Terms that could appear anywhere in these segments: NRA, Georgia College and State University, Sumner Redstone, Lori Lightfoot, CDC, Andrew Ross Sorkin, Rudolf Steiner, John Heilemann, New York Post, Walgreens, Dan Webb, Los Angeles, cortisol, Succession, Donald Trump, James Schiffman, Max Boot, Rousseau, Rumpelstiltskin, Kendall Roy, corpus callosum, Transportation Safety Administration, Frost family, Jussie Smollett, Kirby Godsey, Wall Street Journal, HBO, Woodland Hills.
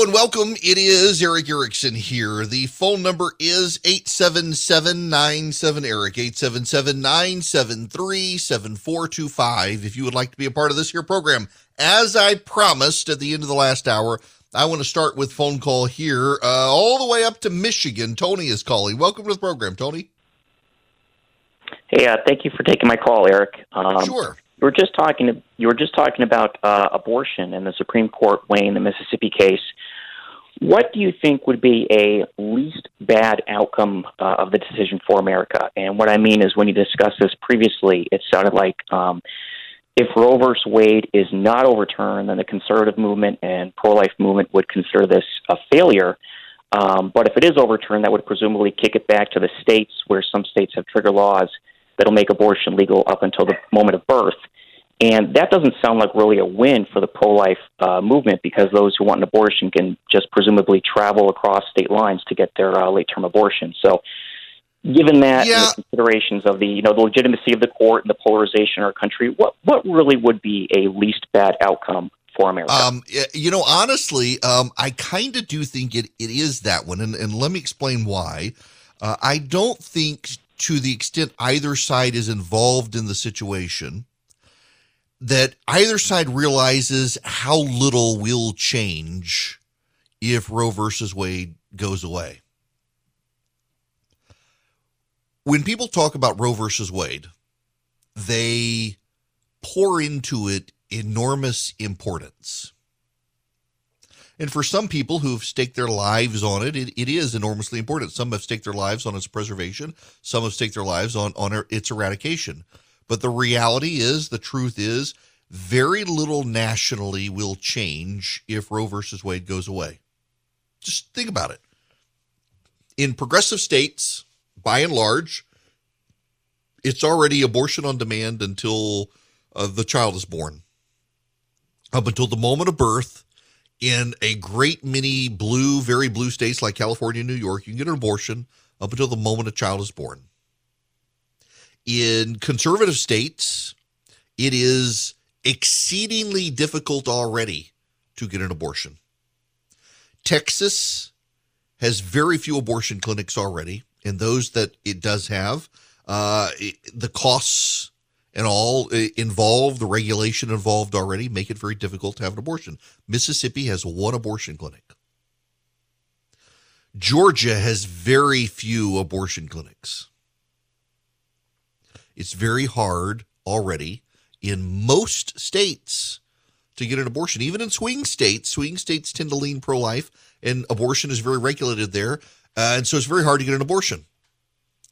Hello and welcome. It is Eric Erickson here. The phone number is 877-97-ERIC, 877-973-7425. If you would like to be a part of this here program, as I promised at the end of the last hour, I want to start with phone call here all the way up to Michigan. Tony is calling. Welcome to the program, Tony. Hey, thank you for taking my call, Eric. Sure. You were just talking about abortion and the Supreme Court weighing the Mississippi case. What do you think would be a least bad outcome of the decision for America? And what I mean is, when you discussed this previously, it sounded like if Roe versus Wade is not overturned, then the conservative movement and pro-life movement would consider this a failure. But if it is overturned, that would presumably kick it back to the states, where some states have trigger laws that'll make abortion legal up until the moment of birth. And that doesn't sound like really a win for the pro-life movement, because those who want an abortion can just presumably travel across state lines to get their late-term abortion. So given that, and the considerations of the legitimacy of the court and the polarization in our country, what really would be a least bad outcome for America? Honestly, I kind of do think it is that one. And let me explain why. I don't think, to the extent either side is involved in the situation, that either side realizes how little will change if Roe versus Wade goes away. When people talk about Roe versus Wade, they pour into it enormous importance. And for some people who've staked their lives on it, it is enormously important. Some have staked their lives on its preservation. Some have staked their lives on its eradication. But the reality is, the truth is, very little nationally will change if Roe versus Wade goes away. Just think about it. In progressive states, by and large, it's already abortion on demand until the child is born. Up until the moment of birth, in a great many very blue states like California and New York, you can get an abortion up until the moment a child is born. In conservative states, it is exceedingly difficult already to get an abortion. Texas has very few abortion clinics already, and those that it does have, the costs and all involved, the regulation involved already, make it very difficult to have an abortion. Mississippi has one abortion clinic. Georgia has very few abortion clinics. It's very hard already in most states to get an abortion. Even in swing states, tend to lean pro-life, and abortion is very regulated there. And so it's very hard to get an abortion.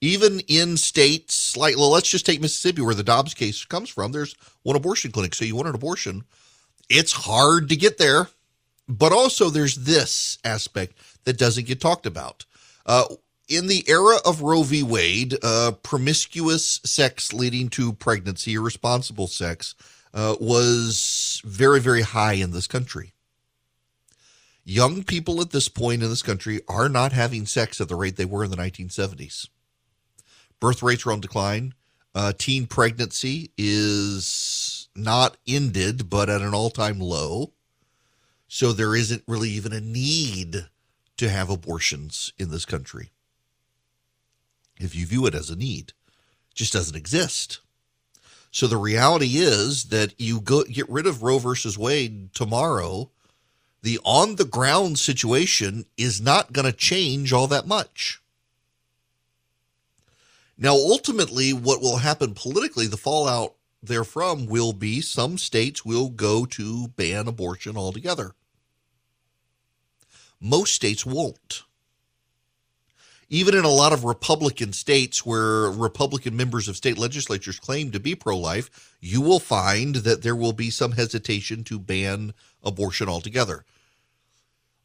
Even in states like, well, let's just take Mississippi, where the Dobbs case comes from. There's one abortion clinic. So you want an abortion, it's hard to get there. But also there's this aspect that doesn't get talked about. In the era of Roe v. Wade, promiscuous sex leading to pregnancy, irresponsible sex, was very, very high in this country. Young people at this point in this country are not having sex at the rate they were in the 1970s. Birth rates are on decline. Teen pregnancy is not ended, but at an all-time low. So there isn't really even a need to have abortions in this country. If you view it as a need, it just doesn't exist. So the reality is that you get rid of Roe versus Wade tomorrow, the on-the-ground situation is not going to change all that much. Now, ultimately, what will happen politically, the fallout therefrom, will be some states will go to ban abortion altogether. Most states won't. Even in a lot of Republican states where Republican members of state legislatures claim to be pro-life, you will find that there will be some hesitation to ban abortion altogether.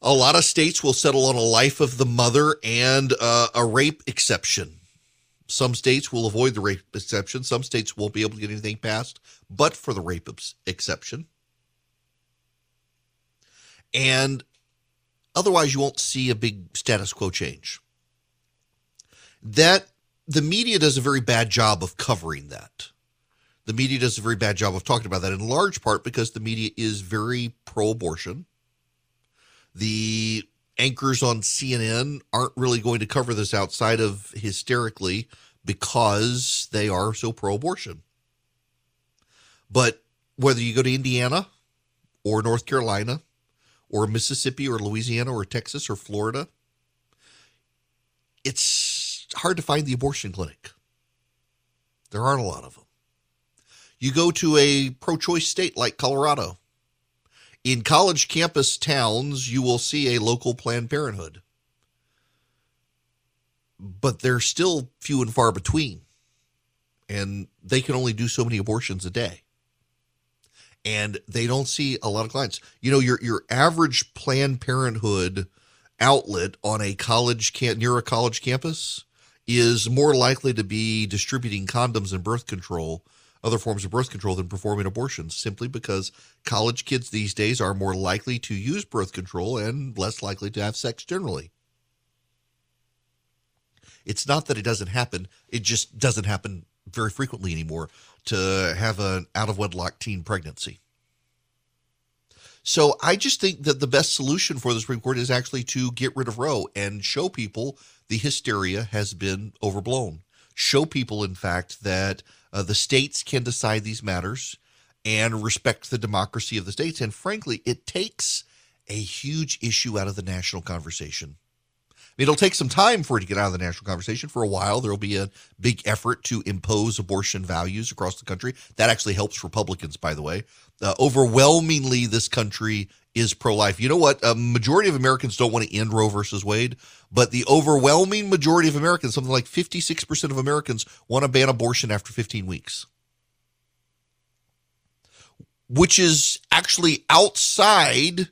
A lot of states will settle on a life of the mother and a rape exception. Some states will avoid the rape exception. Some states won't be able to get anything passed but for the rape exception. And otherwise, you won't see a big status quo change. That the media does a very bad job of covering that. The media does a very bad job of talking about that, in large part because the media is very pro-abortion. The anchors on CNN aren't really going to cover this outside of hysterically because they are so pro-abortion. But whether you go to Indiana or North Carolina or Mississippi or Louisiana or Texas or Florida, it's hard to find the abortion clinic. There aren't a lot of them. You go to a pro-choice state like Colorado. In college campus towns, you will see a local Planned Parenthood. But they're still few and far between. And they can only do so many abortions a day. And they don't see a lot of clients. You know, your average Planned Parenthood outlet on a college near a college campus is more likely to be distributing condoms and birth control, other forms of birth control, than performing abortions, simply because college kids these days are more likely to use birth control and less likely to have sex generally. It's not that it doesn't happen. It just doesn't happen very frequently anymore to have an out-of-wedlock teen pregnancy. So I just think that the best solution for the Supreme Court is actually to get rid of Roe and show people the hysteria has been overblown. Show people, in fact, that the states can decide these matters and respect the democracy of the states. And frankly, it takes a huge issue out of the national conversation. I mean, it'll take some time for it to get out of the national conversation. For a while, there'll be a big effort to impose abortion values across the country. That actually helps Republicans, by the way. Overwhelmingly, this country is pro-life. You know what? A majority of Americans don't want to end Roe versus Wade, but the overwhelming majority of Americans, something like 56% of Americans, want to ban abortion after 15 weeks, which is actually outside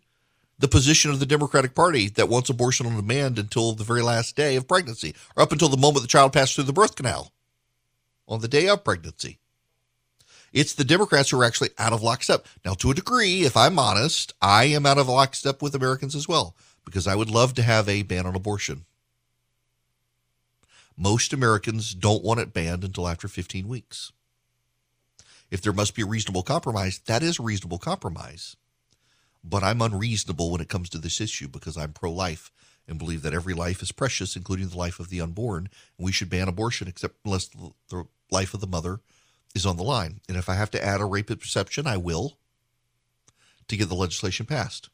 the position of the Democratic Party that wants abortion on demand until the very last day of pregnancy, or up until the moment the child passed through the birth canal on the day of pregnancy. It's the Democrats who are actually out of lockstep. Now, to a degree, if I'm honest, I am out of lockstep with Americans as well, because I would love to have a ban on abortion. Most Americans don't want it banned until after 15 weeks. If there must be a reasonable compromise, that is a reasonable compromise. But I'm unreasonable when it comes to this issue because I'm pro-life and believe that every life is precious, including the life of the unborn, and we should ban abortion except unless the life of the mother is on the line. And if I have to add a rape exception, I will, to get the legislation passed.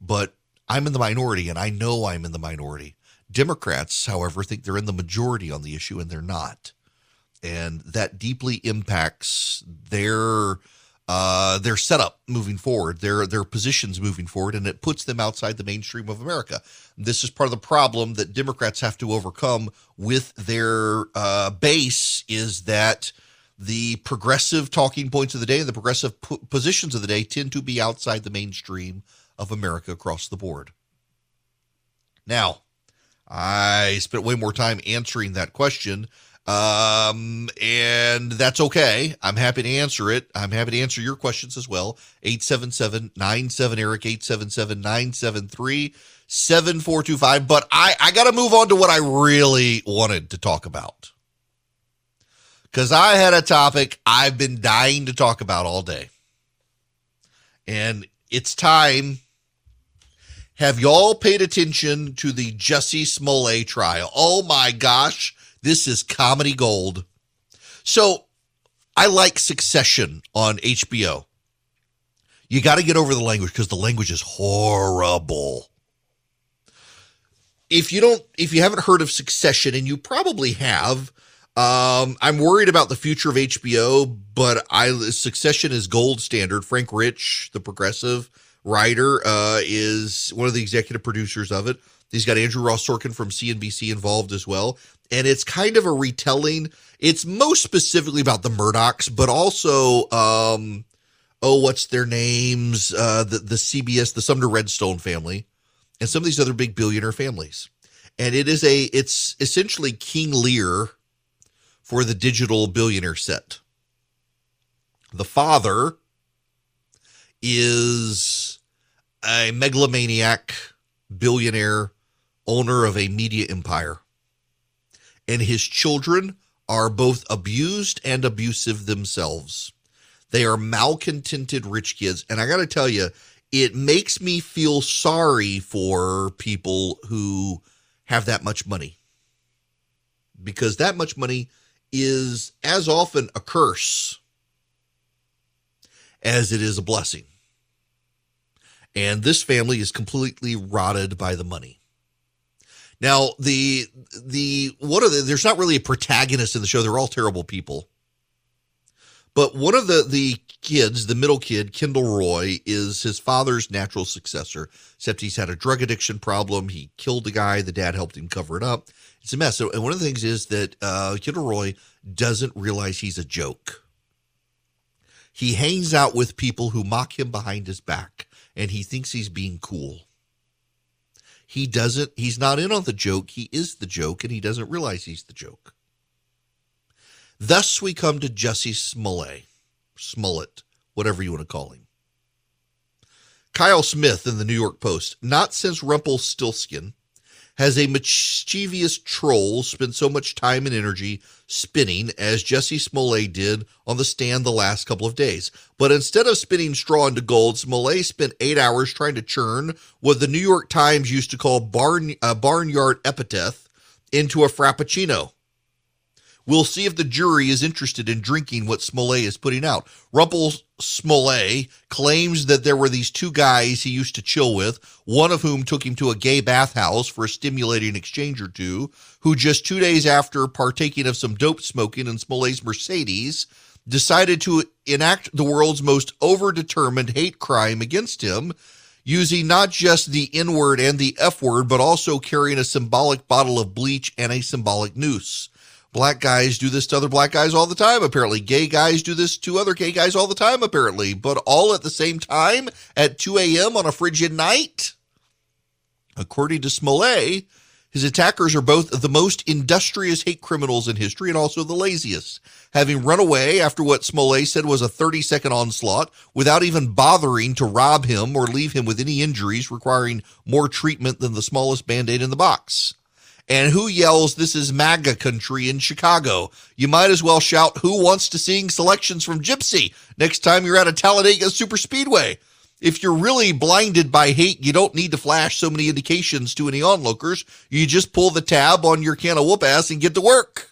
But I'm in the minority, and I know I'm in the minority. Democrats, however, think they're in the majority on the issue, and they're not. And that deeply impacts their setup moving forward, their positions moving forward, and it puts them outside the mainstream of America. This is part of the problem that Democrats have to overcome with their base, is that the progressive talking points of the day and the progressive positions of the day tend to be outside the mainstream of America across the board. Now, I spent way more time answering that question, and that's okay. I'm happy to answer it. I'm happy to answer your questions as well. 877-97-ERIC, 877-973-7425. But I got to move on to what I really wanted to talk about, because I had a topic I've been dying to talk about all day. And it's time. Have y'all paid attention to the Jussie Smollett trial? Oh my gosh, this is comedy gold. So I like Succession on HBO. You got to get over the language, because the language is horrible. If you haven't heard of Succession, and you probably have, I'm worried about the future of HBO, but Succession is gold standard. Frank Rich, the progressive writer, is one of the executive producers of it. He's got Andrew Ross Sorkin from CNBC involved as well. And it's kind of a retelling. It's most specifically about the Murdochs, but also, what's their names? The CBS, the Sumner Redstone family, and some of these other big billionaire families. And it's essentially King Lear for the digital billionaire set. The father is a megalomaniac billionaire owner of a media empire. And his children are both abused and abusive themselves. They are malcontented rich kids. And I got to tell you, it makes me feel sorry for people who have that much money, because that much money is as often a curse as it is a blessing. And this family is completely rotted by the money. Now, there's not really a protagonist in the show. They're all terrible people. But one of the kids, the middle kid, Kendall Roy, is his father's natural successor, except he's had a drug addiction problem. He killed the guy. The dad helped him cover it up. It's a mess. So, and one of the things is that Kendall Roy doesn't realize he's a joke. He hangs out with people who mock him behind his back, and he thinks he's being cool. He's not in on the joke. He is the joke, and he doesn't realize he's the joke. Thus, we come to Jussie Smollett, whatever you want to call him. Kyle Smith in the New York Post. Not since Rumpelstiltskin has a mischievous troll spent so much time and energy spinning as Jussie Smollett did on the stand the last couple of days. But instead of spinning straw into gold, Smollett spent 8 hours trying to churn what the New York Times used to call barnyard epithet into a frappuccino. We'll see if the jury is interested in drinking what Smollett is putting out. Smollett claims that there were these two guys he used to chill with, one of whom took him to a gay bathhouse for a stimulating exchange or two, who just 2 days after partaking of some dope smoking in Smollett's Mercedes, decided to enact the world's most overdetermined hate crime against him, using not just the N-word and the F-word, but also carrying a symbolic bottle of bleach and a symbolic noose. Black guys do this to other black guys all the time, apparently. Gay guys do this to other gay guys all the time, apparently. But all at the same time at 2 a.m. on a frigid night? According to Smollett, his attackers are both the most industrious hate criminals in history and also the laziest, having run away after what Smollett said was a 30-second onslaught without even bothering to rob him or leave him with any injuries requiring more treatment than the smallest Band-Aid in the box. And who yells, "This is MAGA country" in Chicago? You might as well shout, "Who wants to sing selections from Gypsy" next time you're at a Talladega Superspeedway? If you're really blinded by hate, you don't need to flash so many indications to any onlookers. You just pull the tab on your can of whoop-ass and get to work.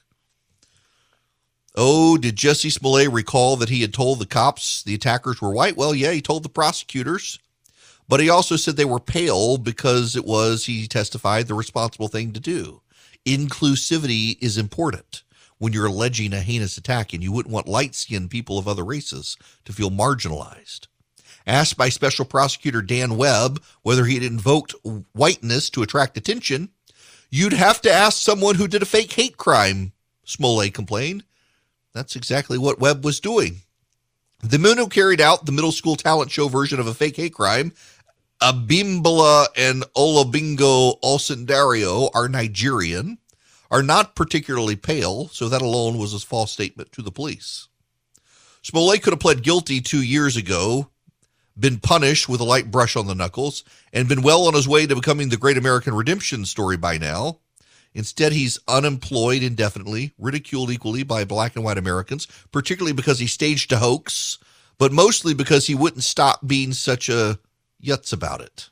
Oh, did Jussie Smollett recall that he had told the cops the attackers were white? Well, yeah, he told the prosecutors. But he also said they were pale because he testified, the responsible thing to do. Inclusivity is important when you're alleging a heinous attack, and you wouldn't want light-skinned people of other races to feel marginalized. Asked by Special Prosecutor Dan Webb whether he had invoked whiteness to attract attention, "You'd have to ask someone who did a fake hate crime," Smollett complained. That's exactly what Webb was doing. The men who carried out the middle school talent show version of a fake hate crime, Abimbola and Olabingo Olsendario, are Nigerian, are not particularly pale, so that alone was a false statement to the police. Smollett could have pled guilty 2 years ago, been punished with a light brush on the knuckles, and been well on his way to becoming the great American redemption story by now. Instead, he's unemployed indefinitely, ridiculed equally by black and white Americans, particularly because he staged a hoax, but mostly because he wouldn't stop being such a yutz about it.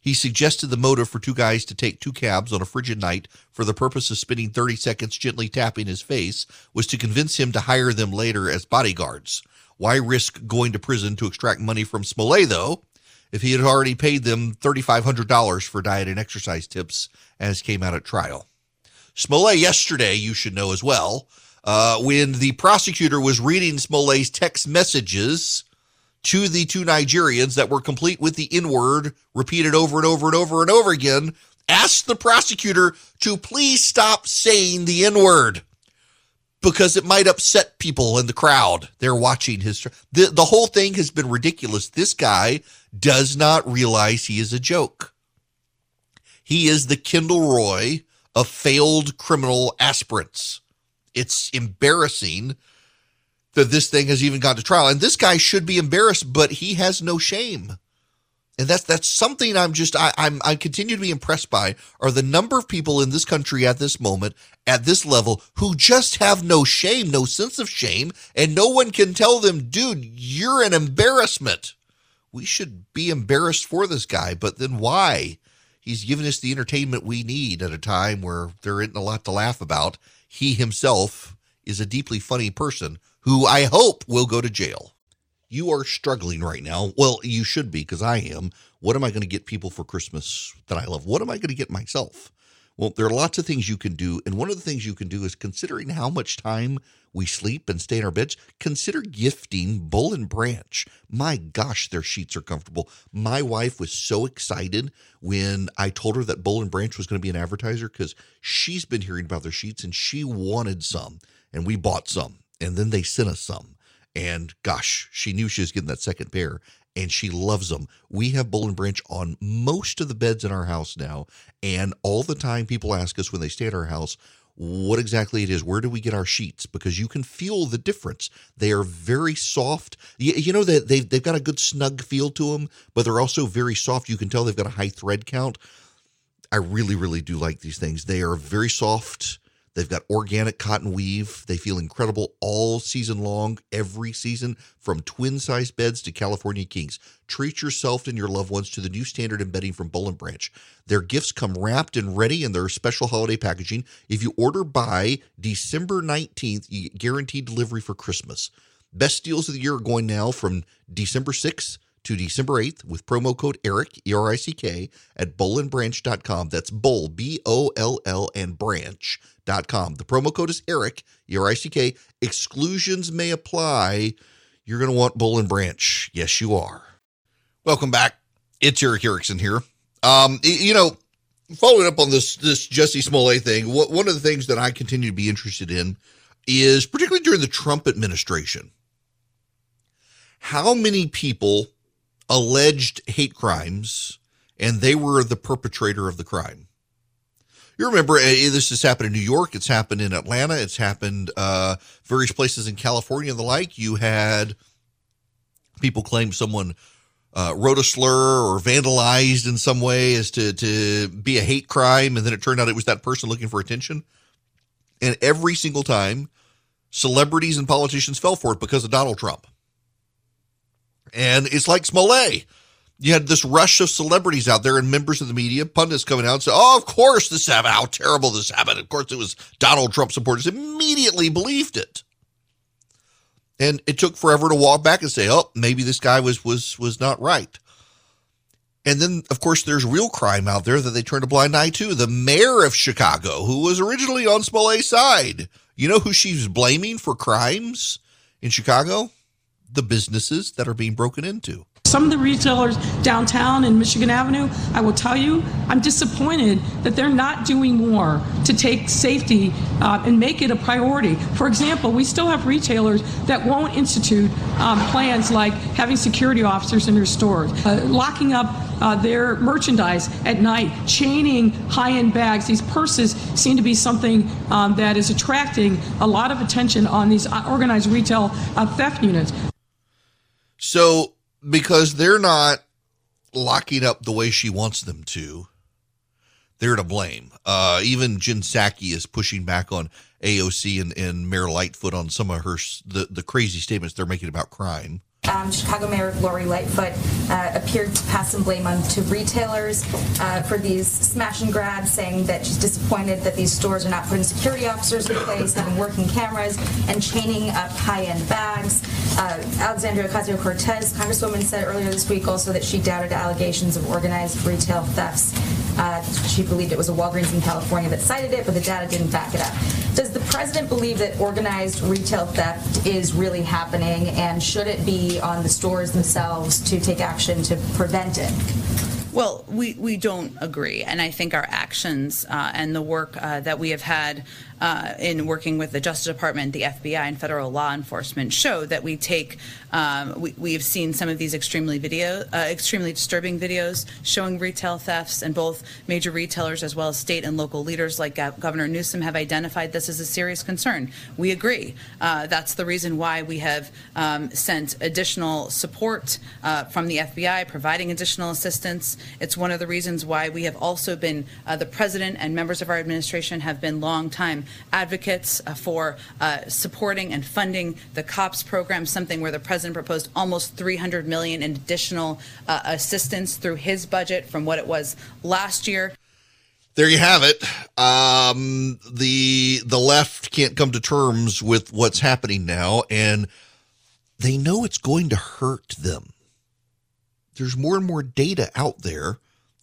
He suggested the motive for two guys to take two cabs on a frigid night for the purpose of spending 30 seconds gently tapping his face was to convince him to hire them later as bodyguards. Why risk going to prison to extract money from Smollett, though, if he had already paid them $3,500 for diet and exercise tips, as came out at trial? Smollett yesterday, you should know as well, when the prosecutor was reading Smollett's text messages to the two Nigerians that were complete with the N-word repeated over and over and over and over again, asked the prosecutor to please stop saying the N-word, because it might upset people in the crowd. They're watching his... The whole thing has been ridiculous. This guy does not realize he is a joke. He is the Kendall Roy of failed criminal aspirants. It's embarrassing that this thing has even gone to trial. And this guy should be embarrassed, but he has no shame. And that's something I continue to be impressed by, are the number of people in this country at this moment, at this level, who just have no shame, no sense of shame, and no one can tell them, dude, you're an embarrassment. we should be embarrassed for this guy, but then why? He's given us the entertainment we need at a time where there isn't a lot to laugh about. He himself is a deeply funny person who I hope will go to jail. You are struggling right now. Well, you should be, because I am. What am I going to get people for Christmas that I love? What am I going to get myself? Well, there are lots of things you can do, and one of the things you can do is, considering how much time we sleep and stay in our beds, consider gifting Boll & Branch. My gosh, their sheets are comfortable. My wife was so excited when I told her that Boll & Branch was going to be an advertiser, because she's been hearing about their sheets, and she wanted some, and we bought some, and then they sent us some. And gosh, she knew she was getting that second pair, and she loves them. We have Boll & Branch on most of the beds in our house now. And all the time people ask us when they stay at our house, what exactly it is. Where do we get our sheets? Because you can feel the difference. They are very soft. You know that they've got a good snug feel to them, but they're also very soft. You can tell they've got a high thread count. I really, really do like these things. They are very soft. They've got organic cotton weave. They feel incredible all season long, every season, from twin-size beds to California kings. Treat yourself and your loved ones to the new standard in bedding from Boll & Branch. Their gifts come wrapped and ready in their special holiday packaging. If you order by December 19th, you get guaranteed delivery for Christmas. Best deals of the year are going now from December 6th to December 8th with promo code ERIC, E-R-I-C-K, at bollandbranch.com. That's Boll, B-O-L-L, and branch.com. The promo code is ERIC, E-R-I-C-K. Exclusions may apply. You're going to want Boll & Branch. Yes, you are. Welcome back. It's Eric Erickson here. You know, following up on this Jussie Smollett thing, one of the things that I continue to be interested in is, particularly during the Trump administration, how many people alleged hate crimes, and they were the perpetrator of the crime. You remember, this has happened in New York. It's happened in Atlanta. It's happened various places in California and the like. You had people claim someone wrote a slur or vandalized in some way as to be a hate crime, and then it turned out it was that person looking for attention. And every single time, celebrities and politicians fell for it because of Donald Trump. And it's like Smollett. You had this rush of celebrities out there and members of the media, pundits coming out and say, oh, of course this happened. How terrible this happened. Of course it was Donald Trump supporters. Immediately believed it. And it took forever to walk back and say, oh, maybe this guy was not right. And then, of course, there's real crime out there that they turned a blind eye to. The mayor of Chicago, who was originally on Smollett's side. You know who she's blaming for crimes in Chicago? The businesses that are being broken into. Some of the retailers downtown in Michigan Avenue, I will tell you, I'm disappointed that they're not doing more to take safety and make it a priority. For example, we still have retailers that won't institute plans like having security officers in their stores, locking up their merchandise at night, chaining high-end bags. These purses seem to be something that is attracting a lot of attention on these organized retail theft units. So because they're not locking up the way she wants them to, they're to blame. Even Jen Psaki is pushing back on AOC and Mayor Lightfoot on some of her the crazy statements they're making about crime. Chicago Mayor Lori Lightfoot appeared to pass some blame on to retailers for these smash and grabs, saying that she's disappointed that these stores are not putting security officers in place, having working cameras, and chaining up high-end bags. Alexandria Ocasio-Cortez, Congresswoman, said earlier this week also that she doubted allegations of organized retail thefts. She believed it was a Walgreens in California that cited it, but the data didn't back it up. Does the president believe that organized retail theft is really happening, and should it be on the stores themselves to take action to prevent it? Well, we don't agree, and I think our actions and the work that we have had in working with the Justice Department, the FBI, and federal law enforcement show that we take, we have seen some of these extremely disturbing videos showing retail thefts, and both major retailers as well as state and local leaders like Governor Newsom have identified this as a serious concern. We agree. That's the reason why we have sent additional support from the FBI, providing additional assistance. It's one of the reasons why we have also been, the president and members of our administration have been long time advocates for supporting and funding the COPS program, something where the president proposed almost $300 million in additional assistance through his budget from what it was last year. There you have it. The left can't come to terms with what's happening now, and they know it's going to hurt them. There's more and more data out there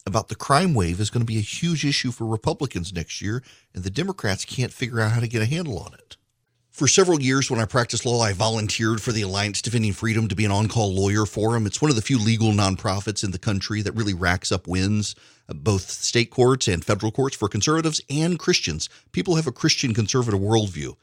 about the crime wave is going to be a huge issue for Republicans next year, and the Democrats can't figure out how to get a handle on it. For several years when I practiced law, I volunteered for the Alliance Defending Freedom to be an on-call lawyer for them. It's one of the few legal nonprofits in the country that really racks up wins, both state courts and federal courts, for conservatives and Christians. People have a Christian conservative worldview.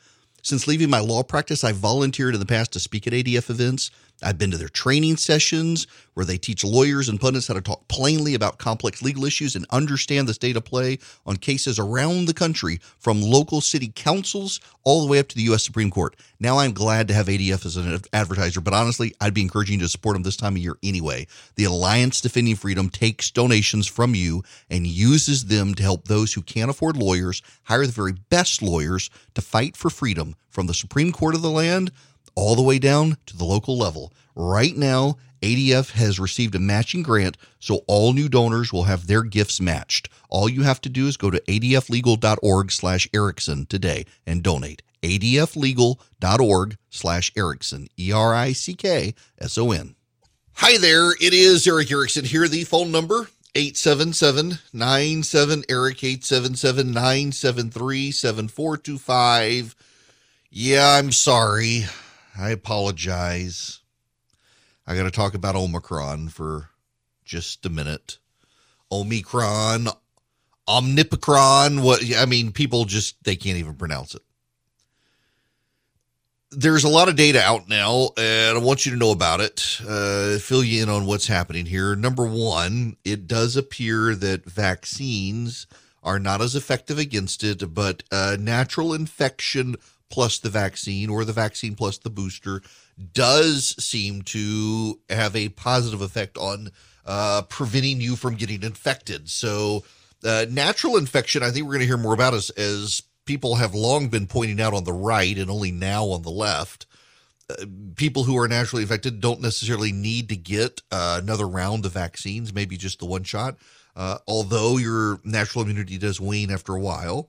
Since leaving my law practice, I volunteered in the past to speak at ADF events. I've been to their training sessions where they teach lawyers and pundits how to talk plainly about complex legal issues and understand the state of play on cases around the country, from local city councils all the way up to the U.S. Supreme Court. Now I'm glad to have ADF as an advertiser, but honestly, I'd be encouraging you to support them this time of year anyway. The Alliance Defending Freedom takes donations from you and uses them to help those who can't afford lawyers hire the very best lawyers to fight for freedom, from the Supreme Court of the land all the way down to the local level. Right now, ADF has received a matching grant, so all new donors will have their gifts matched. All you have to do is go to adflegal.org/Erickson today and donate. adflegal.org/Erickson, ERICKSON. Hi there, it is Eric Erickson here. The phone number, 877-97-ERIC, 877-973-7425. Yeah, I'm sorry. I apologize. I got to talk about Omicron for just a minute. Omicron, Omnipicron, people just, they can't even pronounce it. There's a lot of data out now, and I want you to know about it. Fill you in on what's happening here. Number one, it does appear that vaccines are not as effective against it, but natural infection plus the vaccine, or the vaccine plus the booster, does seem to have a positive effect on preventing you from getting infected. So natural infection, I think we're going to hear more about as people have long been pointing out on the right and only now on the left. People who are naturally infected don't necessarily need to get another round of vaccines, maybe just the one shot, although your natural immunity does wane after a while.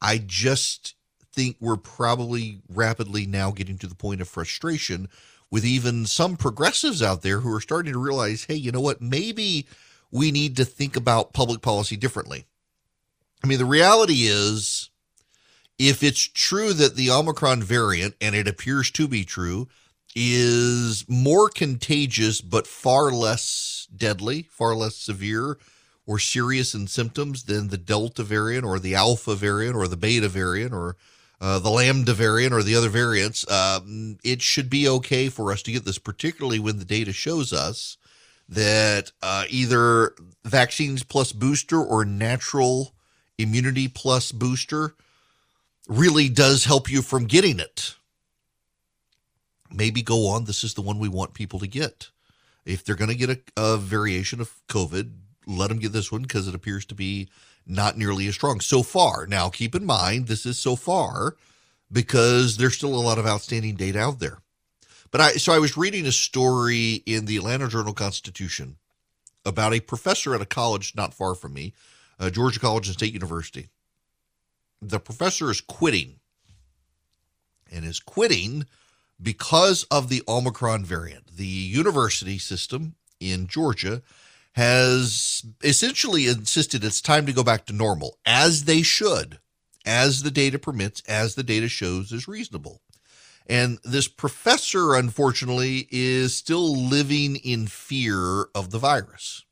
I just think we're probably rapidly now getting to the point of frustration with even some progressives out there who are starting to realize, hey, you know what, maybe we need to think about public policy differently. I mean, the reality is, if it's true that the Omicron variant, and it appears to be true, is more contagious but far less deadly, far less severe or serious in symptoms than the Delta variant or the Alpha variant or the Beta variant or the Lambda variant or the other variants, it should be okay for us to get this, particularly when the data shows us that either vaccines plus booster or natural immunity plus booster really does help you from getting it. Maybe go on. This is the one we want people to get. If they're going to get a variation of COVID, let them get this one because it appears to be not nearly as strong so far. Now, keep in mind, this is so far because there's still a lot of outstanding data out there. But I was reading a story in the Atlanta Journal-Constitution about a professor at a college not far from me, Georgia College and State University. The professor is quitting, and is quitting because of the Omicron variant. The university system in Georgia has essentially insisted it's time to go back to normal, as they should, as the data permits, as the data shows is reasonable. And this professor, unfortunately, is still living in fear of the virus,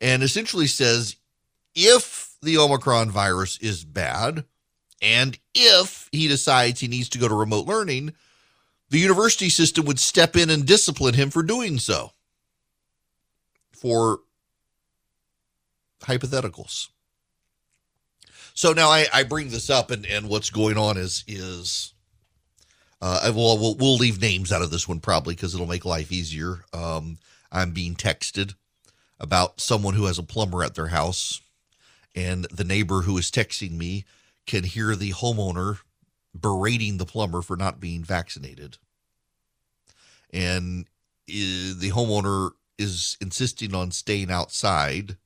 and essentially says, if the Omicron virus is bad, and if he decides he needs to go to remote learning, the university system would step in and discipline him for doing so, for hypotheticals. So now I bring this up, and what's going on is we'll leave names out of this one probably because it'll make life easier. I'm being texted about someone who has a plumber at their house, and the neighbor who is texting me can hear the homeowner berating the plumber for not being vaccinated. And the homeowner is insisting on staying outside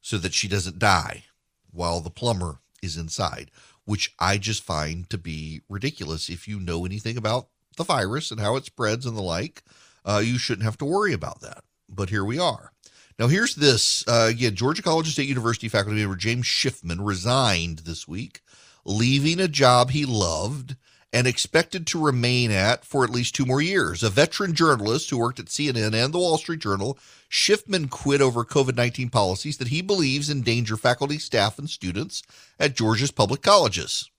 so that she doesn't die while the plumber is inside, which I just find to be ridiculous. If you know anything about the virus and how it spreads and the like, you shouldn't have to worry about that. But here we are. Now, here's this. Again, Georgia College and State University faculty member James Schiffman resigned this week, leaving a job he loved and expected to remain at for at least 2 more years. A veteran journalist who worked at CNN and the Wall Street Journal, Schiffman quit over COVID-19 policies that he believes endanger faculty, staff, and students at Georgia's public colleges.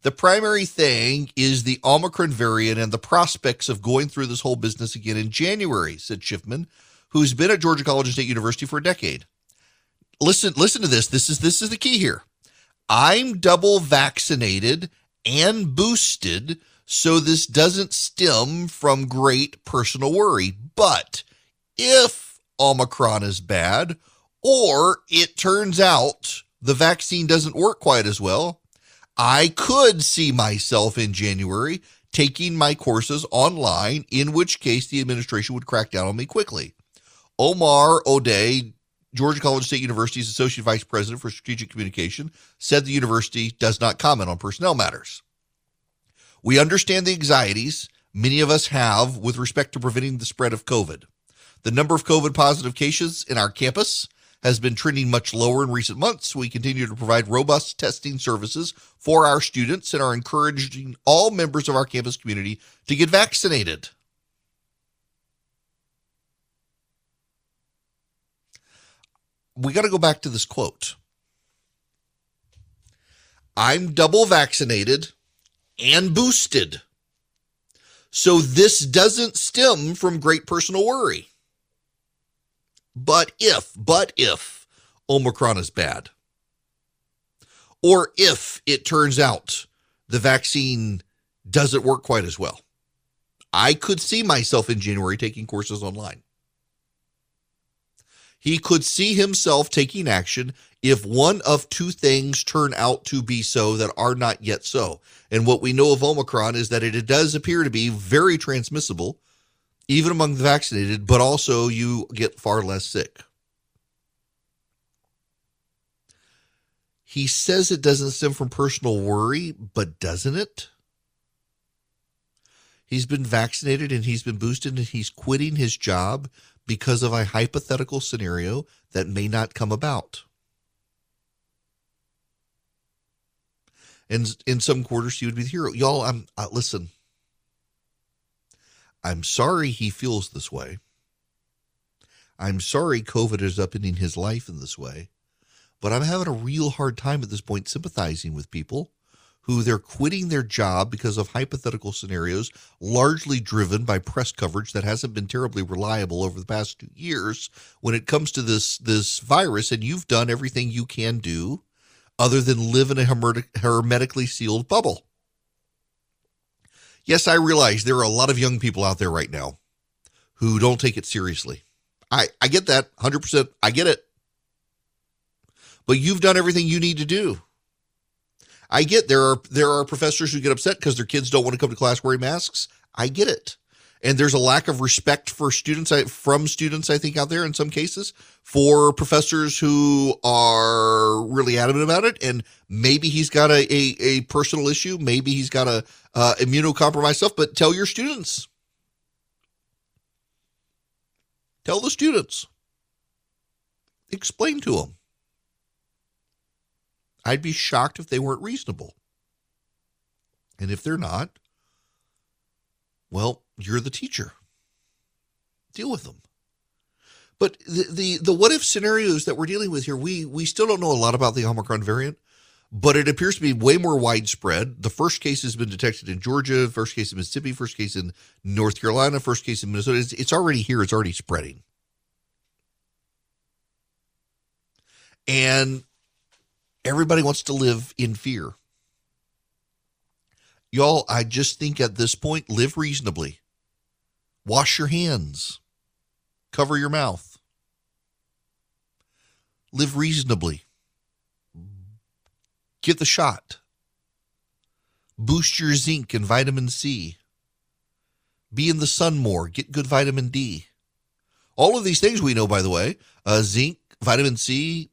The primary thing is the Omicron variant and the prospects of going through this whole business again in January, said Schiffman, who's been at Georgia College and State University for a decade. Listen to this. This is the key here. I'm double vaccinated and boosted, so this doesn't stem from great personal worry. But if Omicron is bad, or it turns out the vaccine doesn't work quite as well, I could see myself in January taking my courses online, in which case the administration would crack down on me quickly. Omar O'Day, Georgia College State University's Associate Vice President for Strategic Communication, said the university does not comment on personnel matters. We understand the anxieties many of us have with respect to preventing the spread of COVID. The number of COVID positive cases in our campus has been trending much lower in recent months. We continue to provide robust testing services for our students and are encouraging all members of our campus community to get vaccinated. We got to go back to this quote. I'm double vaccinated and boosted, so this doesn't stem from great personal worry. But if Omicron is bad, or if it turns out the vaccine doesn't work quite as well, I could see myself in January taking courses online. He could see himself taking action if one of 2 things turn out to be so that are not yet so. And what we know of Omicron is that it does appear to be very transmissible, even among the vaccinated, but also you get far less sick. He says it doesn't stem from personal worry, but doesn't it? He's been vaccinated and he's been boosted and he's quitting his job because of a hypothetical scenario that may not come about. And in some quarters, he would be the hero. Y'all, listen, I'm sorry he feels this way. I'm sorry COVID is upending his life in this way, but I'm having a real hard time at this point sympathizing with people who they're quitting their job because of hypothetical scenarios, largely driven by press coverage that hasn't been terribly reliable over the past 2 years when it comes to this virus, and you've done everything you can do other than live in a hermetically sealed bubble. Yes, I realize there are a lot of young people out there right now who don't take it seriously. I get that 100%. I get it. But you've done everything you need to do. I get there are professors who get upset because their kids don't want to come to class wearing masks. I get it. And there's a lack of respect for students, I think, out there in some cases for professors who are really adamant about it. And maybe he's got a personal issue. Maybe he's got a immunocompromised stuff, but tell your students. Tell the students. Explain to them. I'd be shocked if they weren't reasonable. And if they're not, well, you're the teacher. Deal with them. But the what-if scenarios that we're dealing with here, we still don't know a lot about the Omicron variant, but it appears to be way more widespread. The first case has been detected in Georgia, first case in Mississippi, first case in North Carolina, first case in Minnesota. It's already here. It's already spreading. And everybody wants to live in fear. Y'all, I just think at this point, live reasonably. Wash your hands. Cover your mouth. Live reasonably. Get the shot. Boost your zinc and vitamin C. Be in the sun more. Get good vitamin D. All of these things we know, by the way, zinc, vitamin C,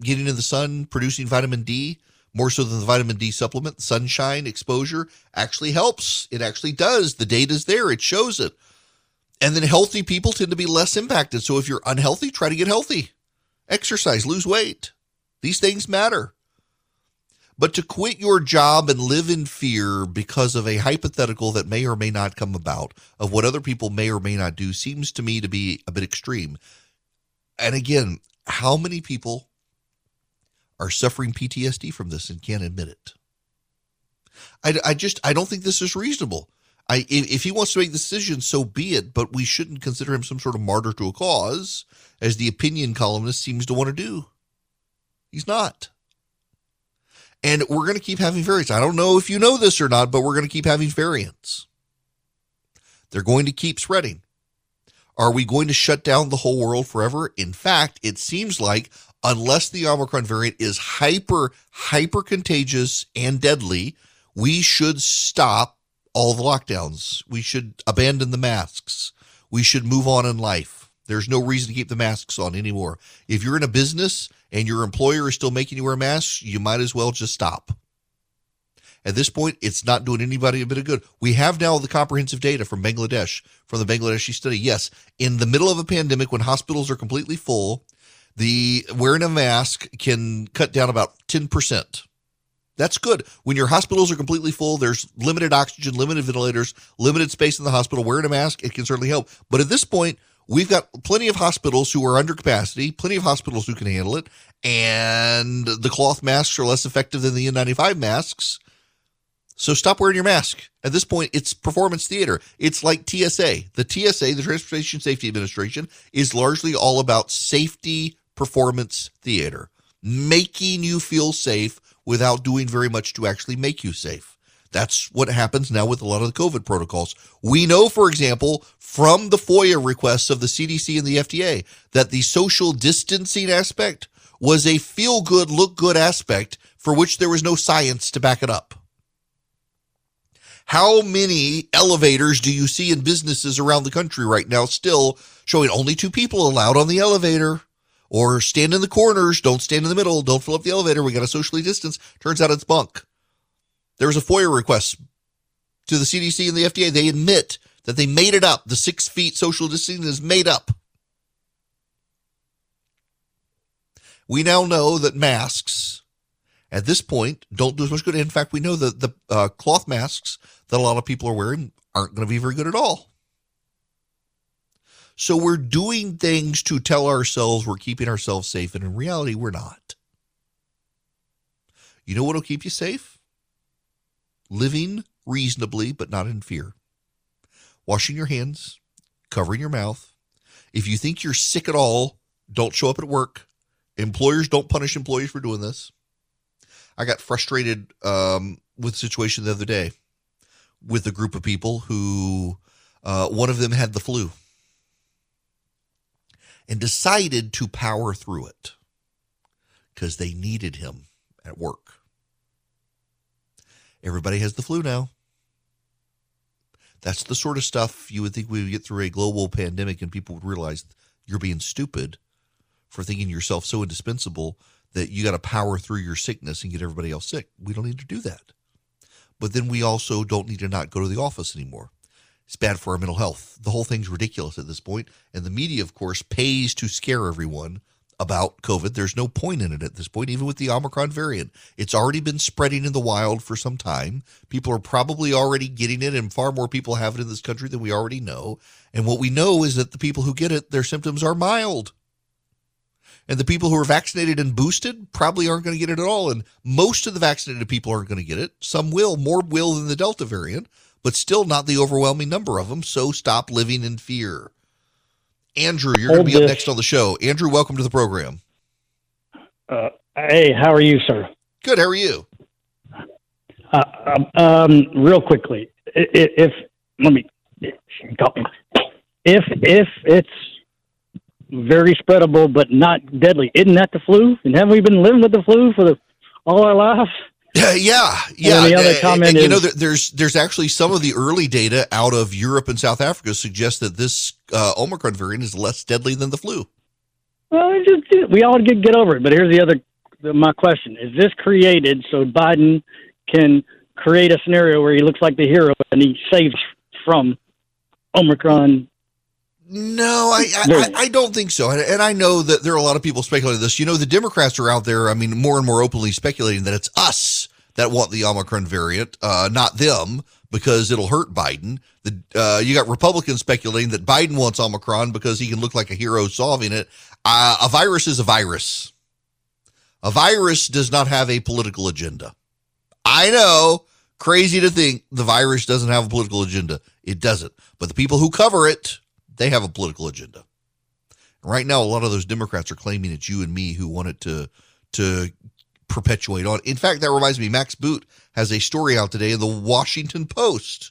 getting in the sun, producing vitamin D, more so than the vitamin D supplement, sunshine exposure actually helps. It actually does. The data's there. It shows it. And then healthy people tend to be less impacted. So if you're unhealthy, try to get healthy. Exercise, lose weight. These things matter. But to quit your job and live in fear because of a hypothetical that may or may not come about, of what other people may or may not do, seems to me to be a bit extreme. And again, how many people are suffering PTSD from this and can't admit it? I don't think this is reasonable. If he wants to make the decision, so be it, but we shouldn't consider him some sort of martyr to a cause, as the opinion columnist seems to want to do. He's not. And we're going to keep having variants. I don't know if you know this or not, but we're going to keep having variants. They're going to keep spreading. Are we going to shut down the whole world forever? In fact, it seems like unless the Omicron variant is hyper contagious and deadly, we should stop all the lockdowns. We should abandon the masks. We should move on in life. There's no reason to keep the masks on anymore. If you're in a business and your employer is still making you wear masks, you might as well just stop. At this point, it's not doing anybody a bit of good. We have now the comprehensive data from Bangladesh, from the Bangladeshi study. Yes, in the middle of a pandemic when hospitals are completely full, the wearing a mask can cut down about 10%. That's good. When your hospitals are completely full, there's limited oxygen, limited ventilators, limited space in the hospital. Wearing a mask, it can certainly help. But at this point, we've got plenty of hospitals who are under capacity, plenty of hospitals who can handle it, and the cloth masks are less effective than the N95 masks. So stop wearing your mask. At this point, it's performance theater. It's like TSA. The TSA, the Transportation Safety Administration, is largely all about safety performance theater, making you feel safe without doing very much to actually make you safe. That's what happens now with a lot of the COVID protocols. We know, for example, from the FOIA requests of the CDC and the FDA that the social distancing aspect was a feel-good, look-good aspect for which there was no science to back it up. How many elevators do you see in businesses around the country right now still showing only two people allowed on the elevator? Or stand in the corners, don't stand in the middle, don't fill up the elevator, we got to socially distance. Turns out it's bunk. There was a FOIA request to the CDC and the FDA. They admit that they made it up. The 6 feet social distancing is made up. We now know that masks, at this point, don't do as much good. In fact, we know that the cloth masks that a lot of people are wearing aren't going to be very good at all. So we're doing things to tell ourselves we're keeping ourselves safe, and in reality, we're not. You know what will keep you safe? Living reasonably, but not in fear. Washing your hands, covering your mouth. If you think you're sick at all, don't show up at work. Employers don't punish employees for doing this. I got frustrated with a situation the other day with a group of people who one of them had the flu and decided to power through it because they needed him at work. Everybody has the flu now. That's the sort of stuff you would think we would get through a global pandemic and people would realize you're being stupid for thinking yourself so indispensable that you got to power through your sickness and get everybody else sick. We don't need to do that. But then we also don't need to not go to the office anymore. It's bad for our mental health. The whole thing's ridiculous at this point. And the media, of course, pays to scare everyone about COVID. There's no point in it at this point, even with the Omicron variant. It's already been spreading in the wild for some time. People are probably already getting it, and far more people have it in this country than we already know. And what we know is that the people who get it, their symptoms are mild. And the people who are vaccinated and boosted probably aren't going to get it at all. And most of the vaccinated people aren't going to get it. Some will, more will than the Delta variant, but still not the overwhelming number of them. So stop living in fear. Andrew, you're going to be up next on the show. Andrew, welcome to the program. Hey, how are you, sir? Good. How are you? Real quickly, if it's very spreadable, but not deadly, isn't that the flu? And haven't we been living with the flu all our lives? Yeah. And the other comment is, there's actually some of the early data out of Europe and South Africa suggests that this Omicron variant is less deadly than the flu. Well, we all get over it. But here's my question: is this created so Biden can create a scenario where he looks like the hero and he saves from Omicron? No, I don't think so. And I know that there are a lot of people speculating this. You know, the Democrats are out there, I mean, more and more openly speculating that it's us that want the Omicron variant, not them, because it'll hurt Biden. You got Republicans speculating that Biden wants Omicron because he can look like a hero solving it. A virus is a virus. A virus does not have a political agenda. I know, crazy to think the virus doesn't have a political agenda. It doesn't. But the people who cover it, they have a political agenda. Right now, a lot of those Democrats are claiming it's you and me who want it to perpetuate on. In fact, that reminds me, Max Boot has a story out today in the Washington Post.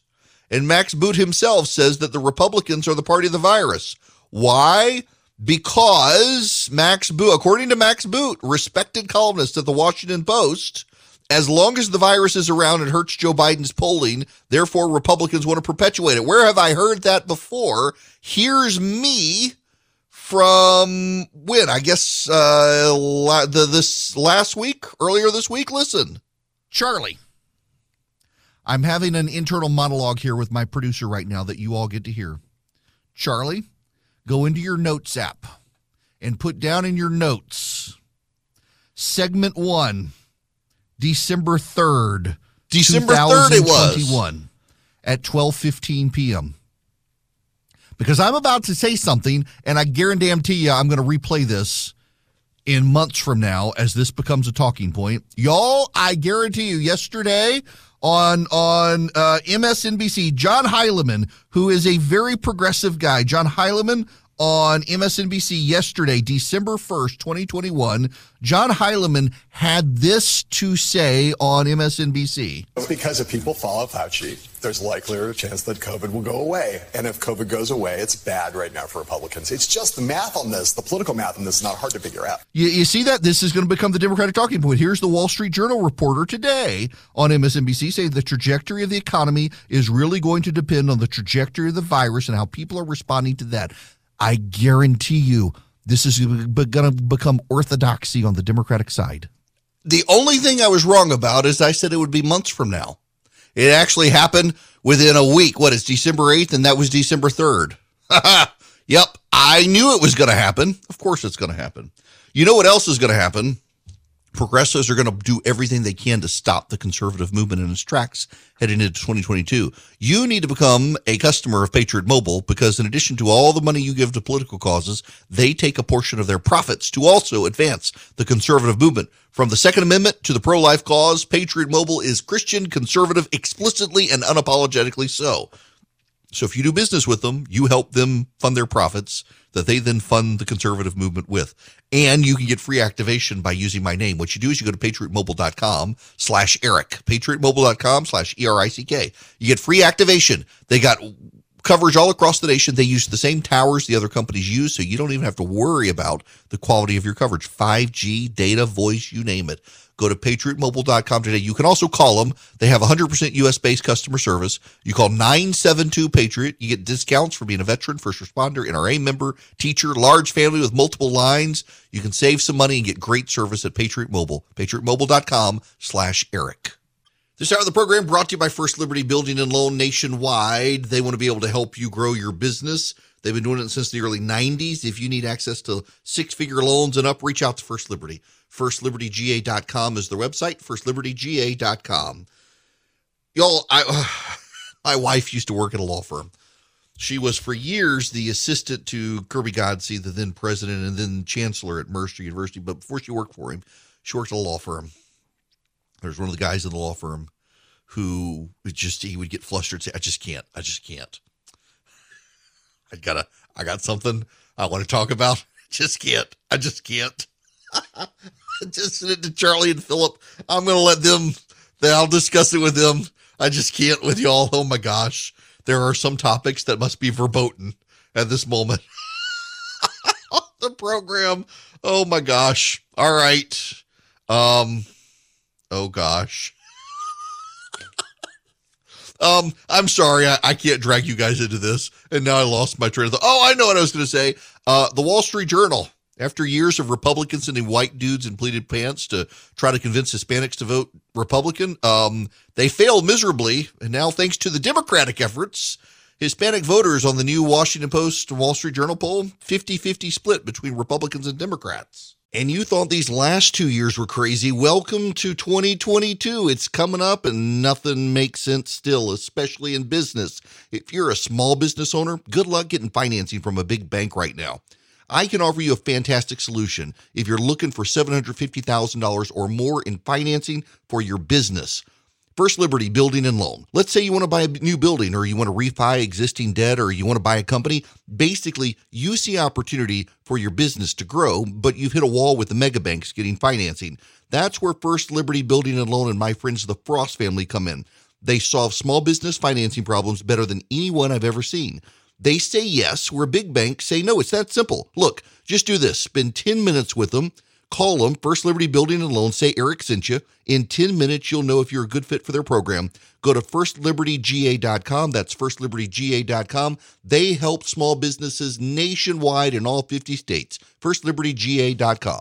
And Max Boot himself says that the Republicans are the party of the virus. Why? Because Max Boot, according to Max Boot, respected columnist at the Washington Post, as long as the virus is around, it hurts Joe Biden's polling. Therefore, Republicans want to perpetuate it. Where have I heard that before? Here's me from when? I guess this last week, earlier this week. Listen, Charlie, I'm having an internal monologue here with my producer right now that you all get to hear. Charlie, go into your notes app and put down in your notes segment 1. December 3rd, 2021, it was at 12:15 p.m. Because I'm about to say something, and I guarantee you I'm going to replay this in months from now as this becomes a talking point. Y'all, I guarantee you yesterday on MSNBC, John Heilemann, who is a very progressive guy, John Heilemann, on MSNBC yesterday, December 1st, 2021, John Heilemann had this to say on MSNBC. Because if people follow Fauci, there's likelier a chance that COVID will go away. And if COVID goes away, it's bad right now for Republicans. It's just the math on this, the political math on this is not hard to figure out. You see that? This is going to become the Democratic talking point. Here's the Wall Street Journal reporter today on MSNBC saying the trajectory of the economy is really going to depend on the trajectory of the virus and how people are responding to that. I guarantee you this is going to become orthodoxy on the Democratic side. The only thing I was wrong about is I said it would be months from now. It actually happened within a week. What, it's December 8th, and that was December 3rd. Yep, I knew it was going to happen. Of course it's going to happen. You know what else is going to happen? Progressives are going to do everything they can to stop the conservative movement in its tracks heading into 2022. You need to become a customer of Patriot Mobile because in addition to all the money you give to political causes, they take a portion of their profits to also advance the conservative movement. From the Second Amendment to the pro-life cause, Patriot Mobile is Christian, conservative, explicitly and unapologetically so. So if you do business with them, you help them fund their profits that they then fund the conservative movement with. And you can get free activation by using my name. What you do is you go to patriotmobile.com/Eric, patriotmobile.com/ERICK. You get free activation. They got coverage all across the nation. They use the same towers the other companies use, so you don't even have to worry about the quality of your coverage. 5G, data, voice, you name it. Go to patriotmobile.com today. You can also call them. They have 100% U.S.-based customer service. You call 972-PATRIOT. You get discounts for being a veteran, first responder, NRA member, teacher, large family with multiple lines. You can save some money and get great service at Patriot Mobile. patriotmobile.com/Eric. This hour of the program brought to you by First Liberty Building and Loan nationwide. They want to be able to help you grow your business. They've been doing it since the early 90s. If you need access to six-figure loans and up, reach out to First Liberty. FirstLibertyGA.com is their website, FirstLibertyGA.com. Y'all, my wife used to work at a law firm. She was for years the assistant to Kirby Godsey, the then president and then chancellor at Mercer University. But before she worked for him, she worked at a law firm. There's one of the guys in the law firm who he would get flustered and say, I just can't. I got something I want to talk about. I just can't. Just send it to Charlie and Philip. I'm going to let them, I'll discuss it with them. I just can't with y'all. Oh my gosh. There are some topics that must be verboten at this moment. The program. Oh my gosh. All right. Oh, gosh. I'm sorry. I can't drag you guys into this. And now I lost my train of thought. Oh, I know what I was going to say. The Wall Street Journal, after years of Republicans sending white dudes in pleated pants to try to convince Hispanics to vote Republican, they failed miserably. And now, thanks to the Democratic efforts, Hispanic voters on the new Washington Post Wall Street Journal poll, 50-50 split between Republicans and Democrats. And you thought these last 2 years were crazy. Welcome to 2022. It's coming up and nothing makes sense still, especially in business. If you're a small business owner, good luck getting financing from a big bank right now. I can offer you a fantastic solution if you're looking for $750,000 or more in financing for your business. First Liberty Building and Loan. Let's say you want to buy a new building or you want to refi existing debt or you want to buy a company. Basically, you see opportunity for your business to grow, but you've hit a wall with the mega banks getting financing. That's where First Liberty Building and Loan and my friends, the Frost family, come in. They solve small business financing problems better than anyone I've ever seen. They say yes, where big banks say no. It's that simple. Look, just do this. Spend 10 minutes with them. Call them, First Liberty Building and Loan, say Eric sent you. In 10 minutes, you'll know if you're a good fit for their program. Go to firstlibertyga.com. That's firstlibertyga.com. They help small businesses nationwide in all 50 states. Firstlibertyga.com.